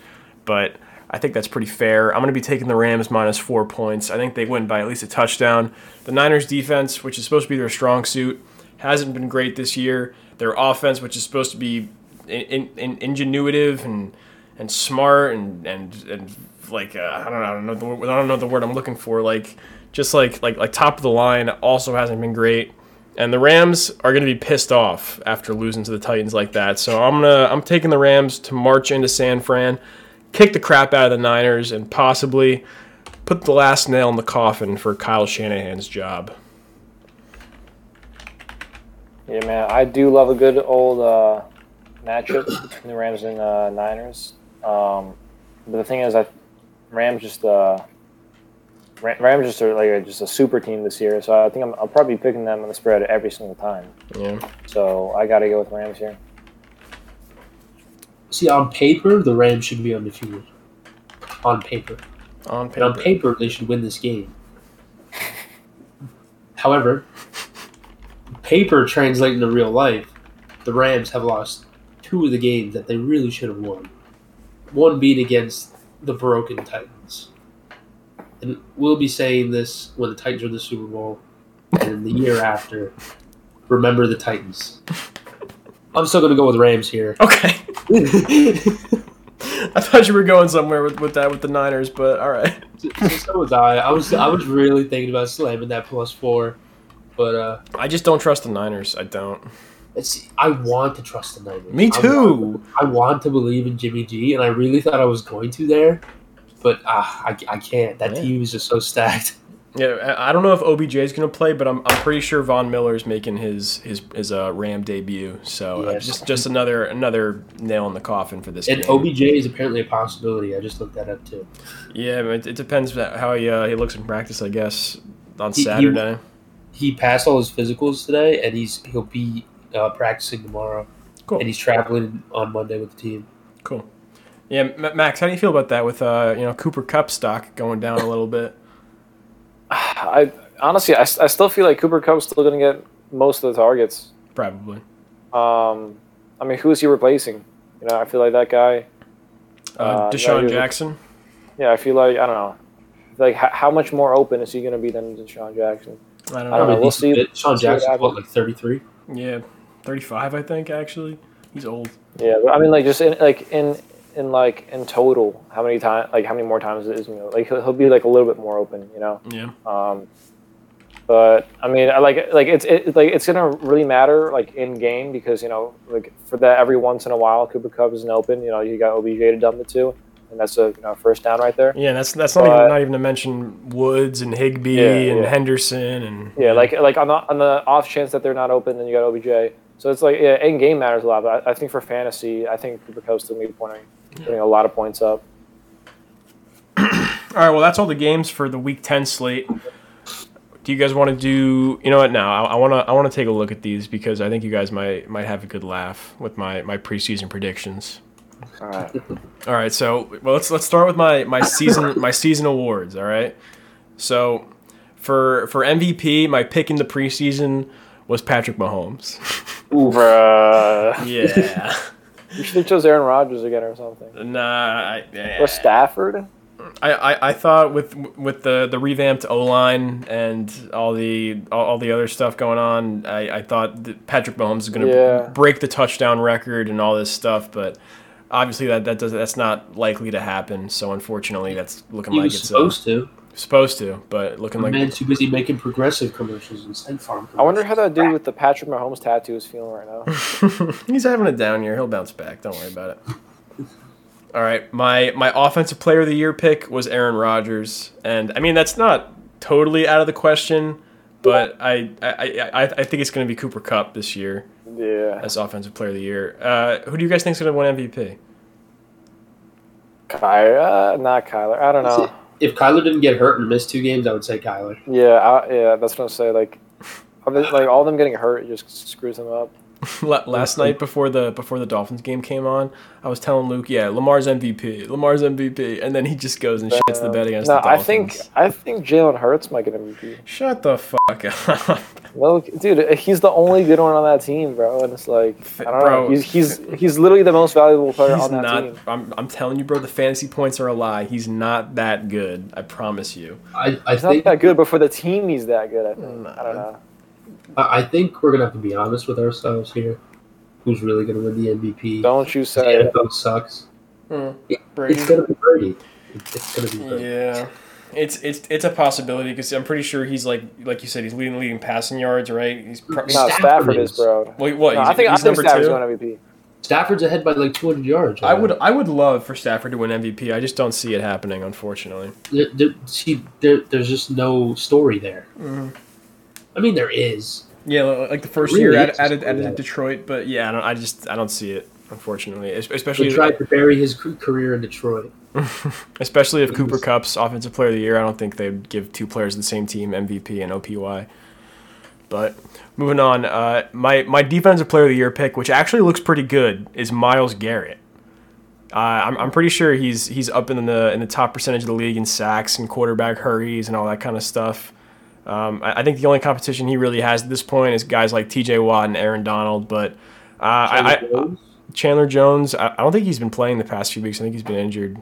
But I think that's pretty fair. I'm going to be taking the Rams minus four points. I think they win by at least a touchdown. The Niners' defense, which is supposed to be their strong suit, hasn't been great this year. Their offense, which is supposed to be in, in, in, ingenuitive and and smart and and, and like uh, I don't know, I don't know, the, I don't know the word I'm looking for. Like just like like like top of the line, also hasn't been great. And the Rams are going to be pissed off after losing to the Titans like that. So I'm gonna I'm taking the Rams to march into San Fran, kick the crap out of the Niners, and possibly put the last nail in the coffin for Kyle Shanahan's job. Yeah, man, I do love a good old uh, matchup between the Rams and uh, Niners. Um, but the thing is, I Rams just uh, Rams just are like a, just a super team this year, so I think I'm, I'll probably be picking them on the spread every single time. Yeah. So I got to go with Rams here. See, on paper, the Rams should be undefeated. On paper. On paper. And on paper, they should win this game. However, paper translating to real life, the Rams have lost two of the games that they really should have won. One beat against the broken Titans. And we'll be saying this when the Titans are in the Super Bowl, and the year after, remember the Titans. I'm still going to go with Rams here. Okay. I thought you were going somewhere with, with that with the Niners, but all right. So was I. I was I was really thinking about slamming that plus four, but uh, I just don't trust the Niners. I don't. It's, I want to trust the Niners. Me too. I want, I want to believe in Jimmy G, and I really thought I was going to there, but uh, I I can't. That yeah. team is just so stacked. Yeah, I don't know if O B J is going to play, but I'm I'm pretty sure Von Miller is making his his his uh, Ram debut. So yes. uh, just just another another nail in the coffin for this. And game. O B J is apparently a possibility. I just looked that up too. Yeah, it, it depends how he uh, he looks in practice, I guess. On he, Saturday, he, he passed all his physicals today, and he's he'll be uh, practicing tomorrow. Cool. And he's traveling on Monday with the team. Cool. Yeah, Max, how do you feel about that with uh you know Cooper Kupp stock going down a little bit? I honestly, I, I still feel like Cooper Kupp's still going to get most of the targets. Probably. Um, I mean, who is he replacing? You know, I feel like that guy. Uh, uh, Deshaun Jackson. Like, yeah, I feel like I don't know. Like, how, how much more open is he going to be than Deshaun Jackson? I don't know. I don't know. We'll see. Deshaun Jackson's what, like thirty-three? Yeah, thirty-five, I think. Actually, he's old. Yeah, but I mean, like just in, like in. In like in total, how many time, like how many more times it is, you know, like he'll, he'll be like a little bit more open, you know. Yeah. Um, But I mean, I like like it's it, like it's gonna really matter like in game, because you know like for that every once in a while Cooper Kupp isn't open. You know you got O B J to dump it to, and that's a you know, first down right there. Yeah, that's that's but, not even not even to mention Woods and Higbee yeah, and yeah. Henderson and yeah, yeah, like like on the on the off chance that they're not open, then you got O B J. So it's like yeah, in game matters a lot. But I, I think for fantasy, I think Cooper Kupp's still gonna be pointing putting a lot of points up. All right, well that's all the games for the Week ten slate. Do you guys want to do? You know what? Now I want to. I want to take a look at these because I think you guys might might have a good laugh with my, my preseason predictions. All right. All right. So well, let's let's start with my, my season my season awards. All right. So for for M V P, my pick in the preseason was Patrick Mahomes. Ooh, bruh. Yeah. You should have chose Aaron Rodgers again or something. Nah. I, or Stafford. I, I, I thought with with the, the revamped O line and all the all, all the other stuff going on, I, I thought that Patrick Mahomes was going to yeah. b- break the touchdown record and all this stuff, but obviously that that does that's not likely to happen. So unfortunately, that's looking he like was it's supposed a, to supposed to, but looking the like man too busy making Progressive commercials and State Farm commercials. I wonder how that dude with the Patrick Mahomes tattoo is feeling right now. He's having a down year. He'll bounce back. Don't worry about it. All right, my, my offensive player of the year pick was Aaron Rodgers, and I mean that's not totally out of the question, but I I, I, I think it's going to be Cooper Kupp this year. Yeah, as offensive player of the year. Uh, who do you guys think is going to win M V P? Kyler, not Kyler. I don't know. If Kyler didn't get hurt and miss two games, I would say Kyler. Yeah, I, yeah, that's what I'm saying. Like, like all of them getting hurt just screws them up. Last night before the before the Dolphins game came on, I was telling Luke, yeah, Lamar's M V P, Lamar's M V P, and then he just goes and shits the bed against no, the Dolphins. I think I think Jalen Hurts might get M V P. Shut the fuck up. Well, dude, he's the only good one on that team, bro, and it's like, I don't bro, know, he's, he's he's literally the most valuable player on that not, team. I'm I'm telling you, bro, the fantasy points are a lie. He's not that good, I promise you. I, I he's think, not that good, but for the team, he's that good. I think. Nah. I don't know. I think we're going to have to be honest with ourselves here. Who's really going to win the M V P? Don't you say it. The N F L sucks. Hmm. It, it's going to be Brady. It's going to be Brady. Yeah. It's it's it's a possibility because I'm pretty sure he's like like you said he's leading leading passing yards, right? He's pro- no, Stafford, Stafford is, bro. Wait, what? No, I think he's I think number Stafford's two. Going M V P. Stafford's ahead by like two hundred yards. I, I would I would love for Stafford to win M V P. I just don't see it happening, unfortunately. There, there, see, there, there's just no story there. Mm. I mean, there is. Yeah, like the first really year at at, at, at Detroit, but yeah, I don't. I just I don't see it, unfortunately. Especially he tried to bury his career in Detroit. Especially if Cooper Kupp's offensive player of the year, I don't think they'd give two players of the same team M V P and O P Y. But moving on, uh, my my defensive player of the year pick, which actually looks pretty good, is Myles Garrett. Uh, I'm I'm pretty sure he's he's up in the in the top percentage of the league in sacks and quarterback hurries and all that kind of stuff. Um, I think the only competition he really has at this point is guys like T J Watt and Aaron Donald, but uh, Chandler, I, I, Jones? Chandler Jones, I, I don't think he's been playing the past few weeks. I think he's been injured.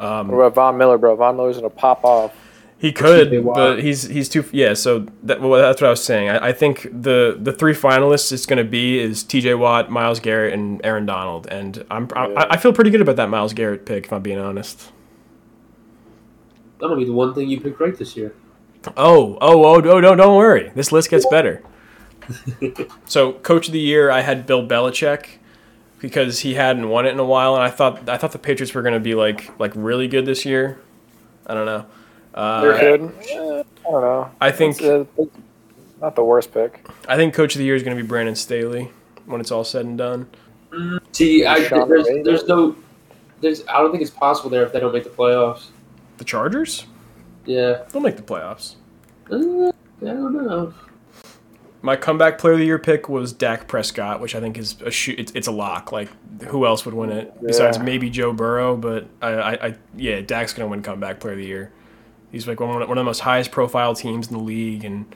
Um, what about Von Miller, bro? Von Miller's going to pop off. He could, but he's he's too – yeah, so that, well, that's what I was saying. I, I think the, the three finalists it's going to be is T J Watt, Myles Garrett, and Aaron Donald, and I'm yeah. I, I feel pretty good about that Myles Garrett pick, if I'm being honest. That'll be the one thing you picked right this year. Oh, oh, oh, no, no, don't worry. This list gets better. So, coach of the year, I had Bill Belichick because he hadn't won it in a while, and I thought I thought the Patriots were going to be like like really good this year. I don't know. Uh, They're good. I don't know. I think uh, not the worst pick. I think coach of the year is going to be Brandon Staley when it's all said and done. See, I, there's, there's no, there's I don't think it's possible there if they don't make the playoffs. The Chargers? Yeah. They'll make the playoffs. Uh, I don't know. My comeback player of the year pick was Dak Prescott, which I think is a shoot. It's, it's a lock. Like, who else would win it besides yeah. maybe Joe Burrow? But I, I, I yeah, Dak's gonna win comeback player of the year. He's like one one of the most highest profile teams in the league, and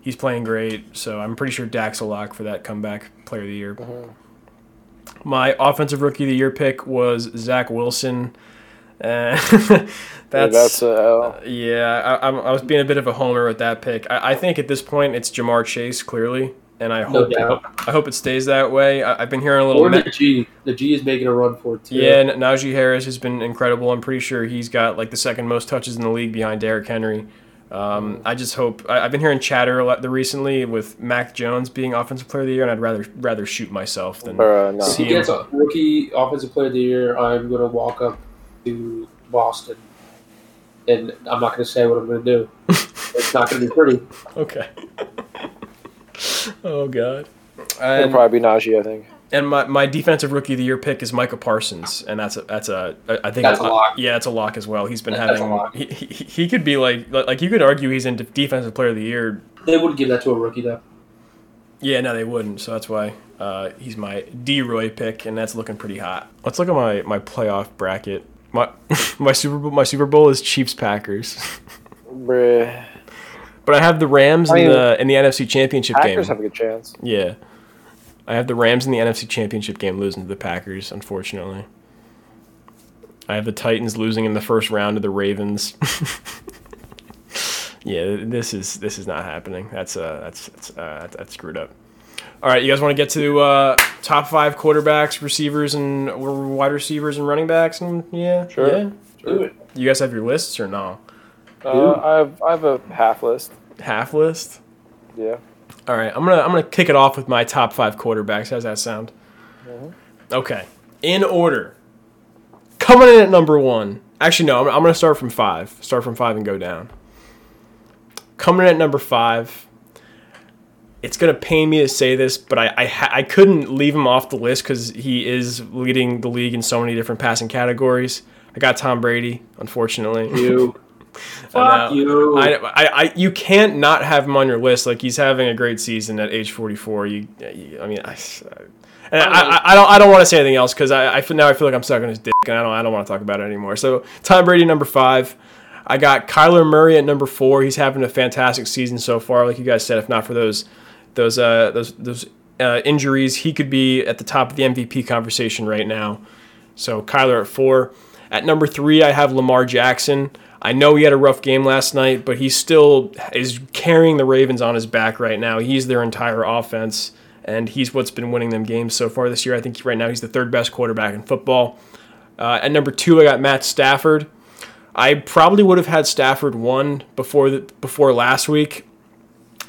he's playing great. So I'm pretty sure Dak's a lock for that comeback player of the year. Mm-hmm. My offensive rookie of the year pick was Zach Wilson. Uh, that's, that's a L. Uh, yeah, I, I was being a bit of a homer with that pick. I, I think at this point it's Ja'Marr Chase clearly, and I hope no it, I hope it stays that way. I, I've been hearing a little. Or the ma- G, the G is making a run for it too. Yeah, and Najee Harris has been incredible. I'm pretty sure he's got like the second most touches in the league behind Derrick Henry. Um, I just hope I, I've been hearing chatter a lot the recently with Mac Jones being Offensive Player of the Year, and I'd rather rather shoot myself than uh, no. see if he gets him. A rookie Offensive Player of the Year, I'm going to walk up to Boston, and I'm not going to say what I'm going to do. It's not going to be pretty. Okay. Oh God. And, It'll probably be Najee, I think. And my, my Defensive Rookie of the Year pick is Micah Parsons, and that's a, that's a I think that's a lock. Yeah, it's a lock as well. He's been that's having he, he he could be like like you could argue he's in Defensive Player of the Year. They wouldn't give that to a rookie though. Yeah, no, they wouldn't. So that's why uh, he's my D-Roy pick, and that's looking pretty hot. Let's look at my, my playoff bracket. My my Super Bowl my Super Bowl is Chiefs Packers. Bruh. But I have the Rams I mean, in the in the N F C Championship Packers game. Packers have a good chance. Yeah. I have the Rams in the N F C Championship game losing to the Packers, unfortunately. I have the Titans losing in the first round to the Ravens. Yeah, this is this is not happening. That's uh that's that's uh, that's screwed up. All right, you guys want to get to uh, top five quarterbacks, receivers, and wide receivers and running backs, and yeah, sure, yeah. Do it. You guys have your lists or no? Uh, I have I have a half list. Half list. Yeah. All right, I'm gonna I'm gonna kick it off with my top five quarterbacks. How's that sound? Mm-hmm. Okay, in order. Coming in at number one. Actually, no, I'm, I'm gonna start from five. Start from five and go down. Coming in at number five. It's gonna pain me to say this, but I I, ha- I couldn't leave him off the list because he is leading the league in so many different passing categories. I got Tom Brady, unfortunately. You. Fuck you. I, I, I, you can't not have him on your list. Like, he's having a great season at age forty-four. You, you I mean, I, and I, I, I don't, I don't want to say anything else because I, I feel, now I feel like I'm stuck on his dick, and I don't, I don't want to talk about it anymore. So Tom Brady, number five. I got Kyler Murray at number four. He's having a fantastic season so far. Like you guys said, if not for those, those, uh, those, those uh, injuries, he could be at the top of the M V P conversation right now. So Kyler at four. At number three, I have Lamar Jackson. I know he had a rough game last night, but he still is carrying the Ravens on his back right now. He's their entire offense, and he's what's been winning them games so far this year. I think right now he's the third best quarterback in football. Uh, at number two, I got Matt Stafford. I probably would have had Stafford one before the, before last week,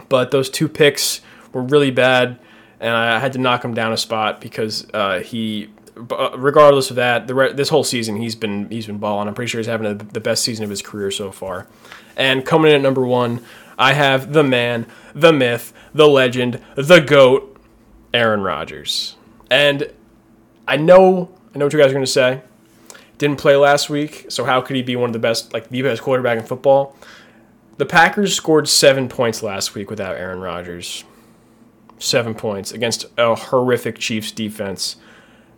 but those two picks were really bad, and I had to knock him down a spot because uh, he... Regardless of that, the re- this whole season he's been he's been balling. I'm pretty sure he's having a, the best season of his career so far. And coming in at number one, I have the man, the myth, the legend, the GOAT, Aaron Rodgers. And I know I know what you guys are going to say. Didn't play last week, so how could he be one of the best, like the best quarterback in football? The Packers scored seven points last week without Aaron Rodgers. Seven points against a horrific Chiefs defense.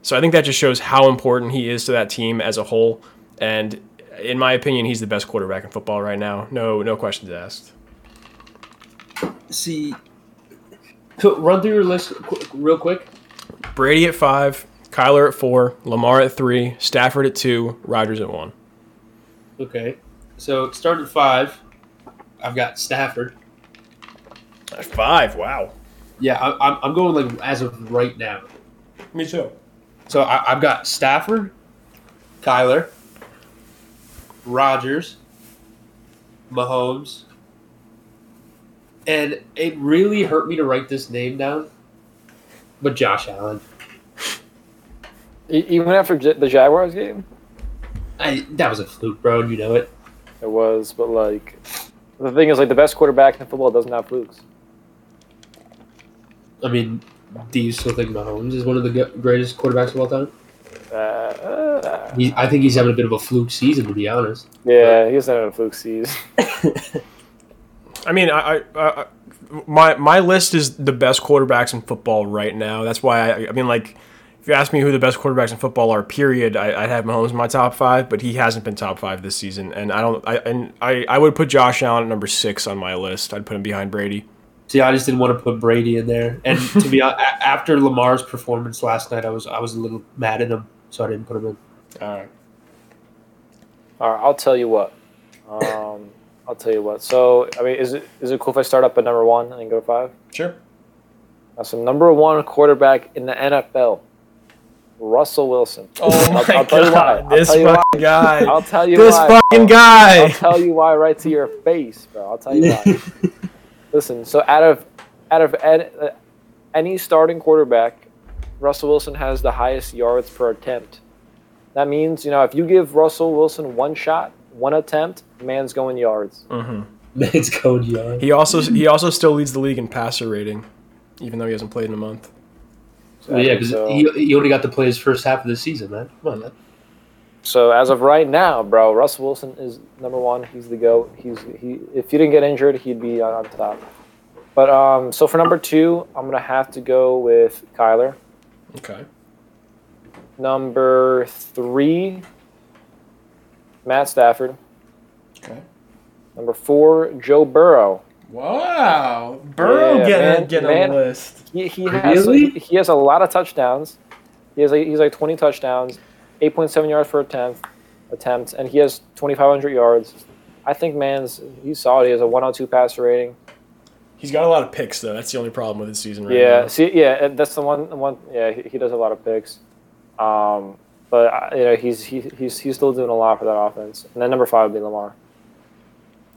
So I think that just shows how important he is to that team as a whole. And in my opinion, he's the best quarterback in football right now. No no questions asked. See, run through your list real quick. Brady at five, Kyler at four, Lamar at three, Stafford at two, Rodgers at one. Okay. So start at five. I've got Stafford. At five, wow. Yeah, I'm I'm going like as of right now. Me too. So I, I've got Stafford, Kyler, Rodgers, Mahomes, and it really hurt me to write this name down, but Josh Allen. Even after the Jaguars game? I, that was a fluke, bro. You know it. It was, but like the thing is, like the best quarterback in football doesn't have flukes. I mean. Do you still think Mahomes is one of the greatest quarterbacks of all time? Uh, he, I think he's having a bit of a fluke season, to be honest. Yeah, he's having a fluke season. I mean, I, I, I, my my list is the best quarterbacks in football right now. That's why, I, I mean, like, if you ask me who the best quarterbacks in football are, period, I, I'd have Mahomes in my top five, but he hasn't been top five this season. And I don't. I and I, I would put Josh Allen at number six on my list. I'd put him behind Brady. See, I just didn't want to put Brady in there, and to be honest, after Lamar's performance last night, I was I was a little mad at him, so I didn't put him in. All right, all right. I'll tell you what. Um, I'll tell you what. So, I mean, is it is it cool if I start up at number one and then go to five? Sure. That's the number one quarterback in the N F L Russell Wilson. Oh my I'll, I'll God, this fucking guy. I'll tell you this why. This fucking guy. I'll tell you why right to your face, bro. I'll tell you why. Listen, so out of out of ed, uh, any starting quarterback, Russell Wilson has the highest yards per attempt. That means, you know, if you give Russell Wilson one shot, one attempt, man's going yards. Mm-hmm. Man's going yards. He also he also still leads the league in passer rating, even though he hasn't played in a month. So well, yeah, because so. he, he only got to play his first half of the season, man. Come on, man. So as of right now, bro, Russell Wilson is number one. He's the GOAT. He's he. If you didn't get injured, he'd be on, on top. But um, so for number two, I'm gonna have to go with Kyler. Okay. Number three, Matt Stafford. Okay. Number four, Joe Burrow. Wow, Burrow yeah, getting getting man, a list. He, he has really? he, he has a lot of touchdowns. He has like, he's like twenty touchdowns, eight point seven yards per attempt, attempt, and he has twenty five hundred yards. I think man's he's solid. He has a one hundred two passer rating. He's got a lot of picks though. That's the only problem with his season right yeah, now. Yeah, see, yeah, that's the one. One, yeah, he, he does a lot of picks. Um, but you know he's he, he's he's still doing a lot for that offense. And then number five would be Lamar.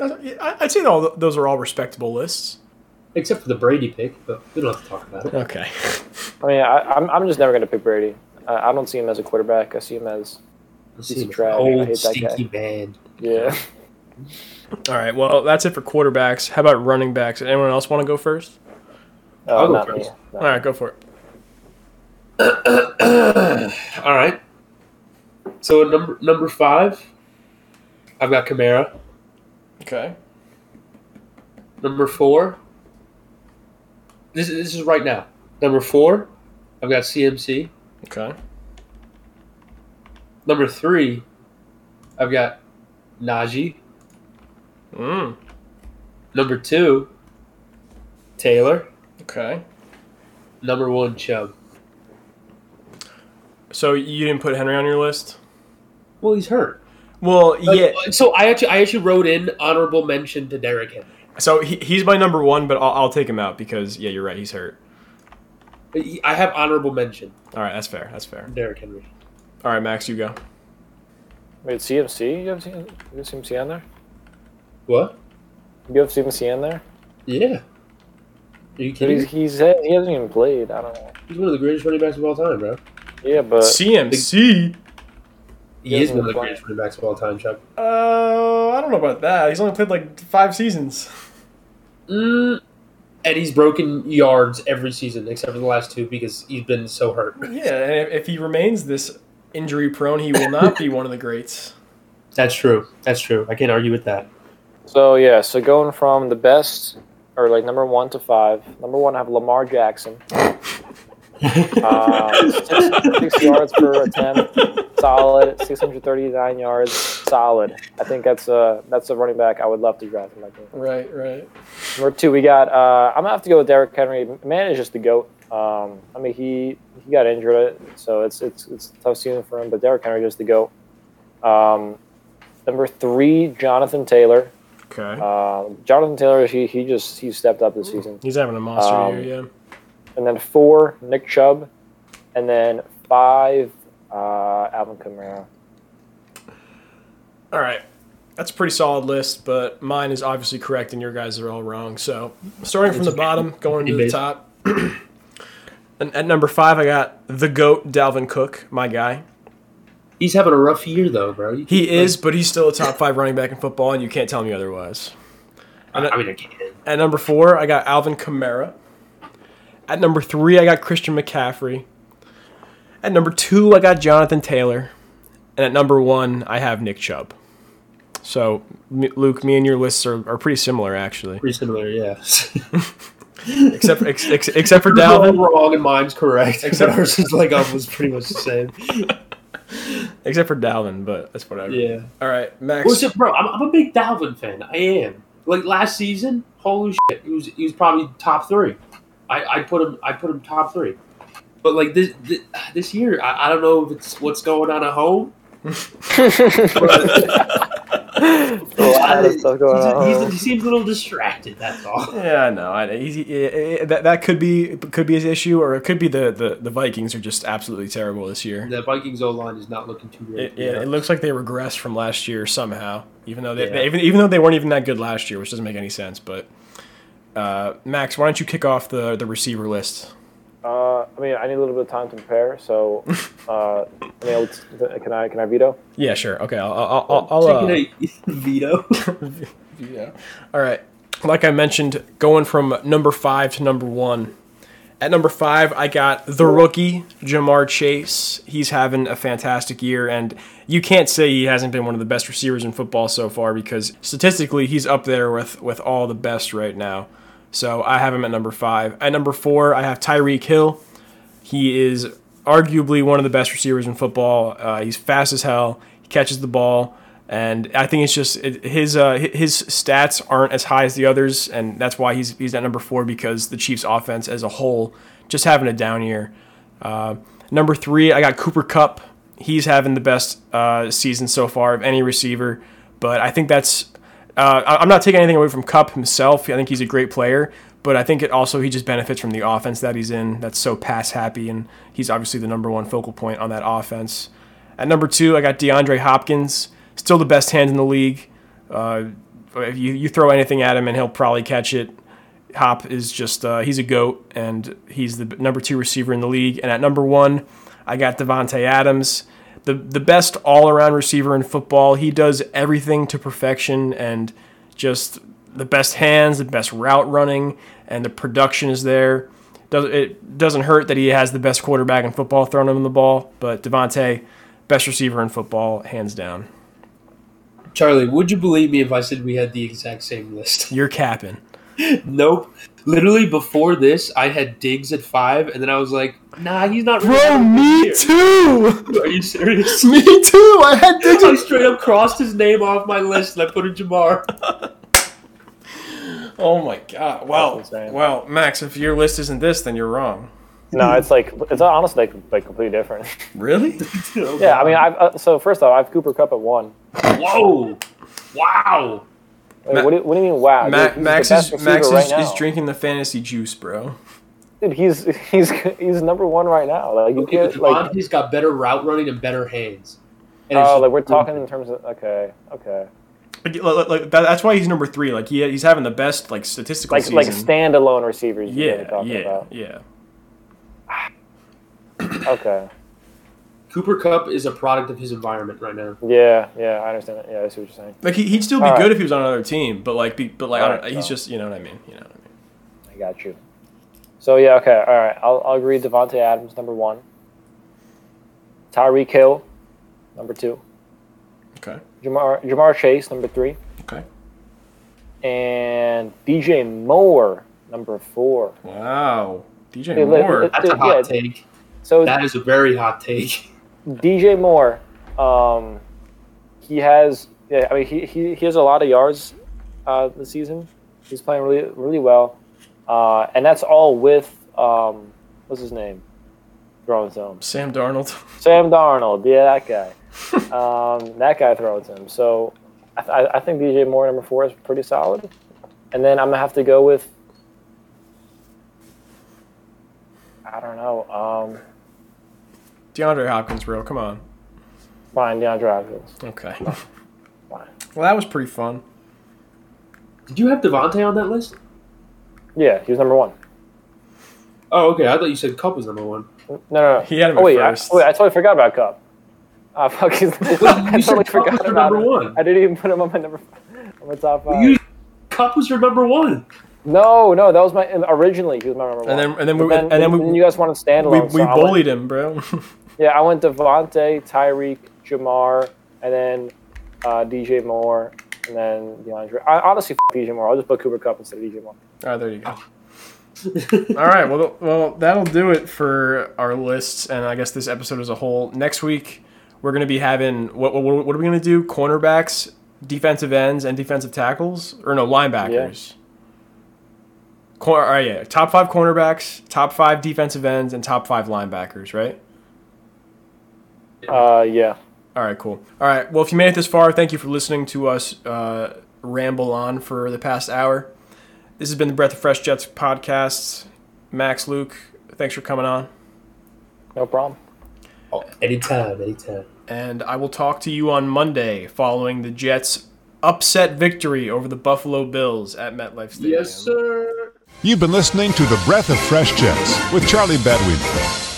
I'd say all those are all respectable lists, except for the Brady pick. But we don't have to talk about it. Okay. I mean, I, I'm I'm just never going to pick Brady. I, I don't see him as a quarterback. I see him as I see him trash. Old I hate stinky that guy. Band. Yeah. All right. Well, that's it for quarterbacks. How about running backs? Anyone else want to go first? No, I'll go first. No. All right, go for it. All right. So number number five, I've got Kamara. Okay. Number four. This is, this is right now. Number four, I've got C M C. Okay. Number three, I've got Najee. Mm. Number two, Taylor. Okay. Number one, Chubb. So you didn't put Henry on your list? Well, he's hurt. Well, yeah. So I actually, I actually wrote in honorable mention to Derrick Henry. So he, he's my number one, but I'll, I'll take him out because yeah, you're right, he's hurt. He, I have honorable mention. All right, that's fair. That's fair. Derrick Henry. All right, Max, you go. Wait, C M C? You have C M C on there? What? You have C M C on there? Yeah. Are you kidding? He's, he's he hasn't even played. I don't know. He's one of the greatest running backs of all time, bro. Yeah, but C M C. He is one of the greatest running backs of all time, Chuck. Uh, I don't know about that. He's only played like five seasons. Mm, and he's broken yards every season except for the last two because he's been so hurt. Yeah, and if he remains this injury-prone, he will not be one of the greats. That's true. That's true. I can't argue with that. So, yeah, so going from the best, or like number one to five, number one I have Lamar Jackson. Uh, six, six yards per attempt, solid. six hundred thirty-nine yards, solid. I think that's a that's a running back I would love to draft. Like right, right. Number two, we got. Uh, I'm gonna have to go with Derrick Henry. Man is just the GOAT. Um, I mean, he he got injured, so it's it's it's a tough season for him. But Derrick Henry just the GOAT. Um, number three, Jonathan Taylor. Okay. Uh, Jonathan Taylor, he he just he stepped up this season. He's having a monster um, year, yeah. And then four, Nick Chubb. And then five, uh, Alvin Kamara. All right. That's a pretty solid list, but mine is obviously correct and your guys are all wrong. So starting from the bottom, going to the top. And at number five, I got the GOAT, Dalvin Cook, my guy. He's having a rough year, though, bro. He, he is, but he's still a top five running back in football, and you can't tell me otherwise. And I mean, I can't. At number four, I got Alvin Kamara. At number three, I got Christian McCaffrey. At number two, I got Jonathan Taylor. And at number one, I have Nick Chubb. So, Luke, me and your lists are, are pretty similar, actually. Pretty similar, yeah. except, for, ex, ex, except for Dalvin. We're all wrong and mine's correct. Except ours is like almost pretty much the same. Except for Dalvin, but that's whatever. Yeah. All right, Max. Well, so, bro, I'm, I'm a big Dalvin fan. I am. Like, last season, holy shit, he was, he was probably top three. I, I put him. I put him top three, but like this this, this year, I, I don't know if it's what's going on at home. But, lot of stuff going on. He's, he's, he seems a little distracted. That's all. Yeah, no, I know. He's, he, it, that that could be could be his issue, or it could be the, the, the Vikings are just absolutely terrible this year. The Vikings O line is not looking too great. It, yeah, it looks like they regressed from last year somehow, even though they, yeah. they even even though they weren't even that good last year, which doesn't make any sense. But uh, Max, why don't you kick off the the receiver list? Uh, I mean, I need a little bit of time to prepare, so uh, I mean, can I can I veto? Yeah, sure. Okay, I'll I'll, I'll, I'll uh, veto. Yeah. All right. Like I mentioned, going from number five to number one. At number five, I got the rookie Ja'Marr Chase. He's having a fantastic year, and you can't say he hasn't been one of the best receivers in football so far because statistically, he's up there with with all the best right now. So I have him at number five. At number four, I have Tyreek Hill. He is arguably one of the best receivers in football. Uh, he's fast as hell. He catches the ball. And I think it's just it, his uh, his stats aren't as high as the others, and that's why he's he's at number four because the Chiefs' offense as a whole just having a down year. Uh, number three, I got Cooper Kupp. He's having the best uh, season so far of any receiver, but I think that's Uh, I'm not taking anything away from Kupp himself. I think he's a great player, but I think it also he just benefits from the offense that he's in. That's so pass happy, and he's obviously the number one focal point on that offense. At number two, I got DeAndre Hopkins, still the best hand in the league. Uh, if you, you throw anything at him, and he'll probably catch it. Hop is just uh, he's a goat, and he's the number two receiver in the league. And at number one, I got Davante Adams. The the best all-around receiver in football. He does everything to perfection and just the best hands, the best route running, and the production is there. Does, it doesn't hurt that he has the best quarterback in football throwing him the ball, but Davante, best receiver in football, hands down. Charlie, would you believe me if I said we had the exact same list? You're capping. Nope. Literally before this, I had Diggs at five, and then I was like, nah, he's not really. Bro, me too! Are you serious? Me too! I had Diggs. I straight up crossed his name off my list, and I put in Ja'Marr. Oh, my God. Well, well, Max, if your list isn't this, then you're wrong. No, it's like it's honestly like, like completely different. Really? Okay. Yeah, I mean, I've, uh, so first off, I have Cooper Kupp at one. Whoa! Wow! Like, Ma- what, do you, what do you mean? Wow, Ma- dude, Max is Max is, right is drinking the fantasy juice, bro. Dude, he's he's he's number one right now. Like you okay, can't. Like, he's got better route running and better hands. Oh, uh, like we're talking in terms of okay, okay. Like, like, like that, that's why he's number three. Like he he's having the best like statistical like season. Like standalone receivers. Yeah, you're really talking yeah, about. yeah. Okay. Cooper Kupp is a product of his environment right now. Yeah, yeah, I understand that. Yeah, I see what you're saying. Like, he, he'd still be all good right. if he was on another team, but, like, be, but like, I don't, right, he's so. just, you know what I mean? You know what I mean? I got you. So, yeah, okay, all right. I'll, I'll agree Davante Adams, number one. Tyreek Hill, number two. Okay. Ja'Marr, Ja'Marr Chase, number three. Okay. And D J Moore, number four. Wow. D J dude, Moore. It, it, That's dude, a hot yeah, take. So that is a very hot take. D J Moore, um, he has. Yeah, I mean, he, he, he has a lot of yards uh, this season. He's playing really really well, uh, and that's all with um, what's his name? Throwing to him. Sam Darnold. Sam Darnold, yeah, that guy. um, that guy throws him. So I, th- I think D J Moore number four is pretty solid, and then I'm gonna have to go with. I don't know. Um, DeAndre Hopkins, bro. Come on. Fine, DeAndre Hopkins. Okay. Fine. Well, that was pretty fun. Did you have Davante on that list? Yeah, he was number one. Oh, okay. I thought you said Kupp was number one. No, no, no. He had him oh, wait, first. I, wait, I totally forgot about Kupp. Uh, fuck, he's, well, I totally forgot about number him. One. I didn't even put him on my number on my top five. You, Kupp was your number one. No, no, that was my originally. He was my number one. And then, and then, we, then, and then, we, and then you guys wanted standalone. We, we so bullied went, him, bro. Yeah, I went Davante, Tyreek, Ja'Marr, and then uh, D J Moore, and then DeAndre. I honestly f- D J Moore. I'll just put Cooper Kupp instead of D J Moore. All right, there you go. All right, well, well, that'll do it for our lists, and I guess this episode as a whole. Next week, we're going to be having what? What, what are we going to do? Cornerbacks, defensive ends, and defensive tackles, or no, linebackers. Yeah. All right, yeah. Top five cornerbacks, top five defensive ends, and top five linebackers, right? Uh, yeah. All right, cool. All right, well, if you made it this far, thank you for listening to us uh, ramble on for the past hour. This has been the Breath of Fresh Jets podcast. Max, Luke, thanks for coming on. No problem. Oh, anytime, anytime. And I will talk to you on Monday following the Jets' upset victory over the Buffalo Bills at MetLife Stadium. Yes, sir. You've been listening to the Breath of Fresh Jets with Charlie Badweenie.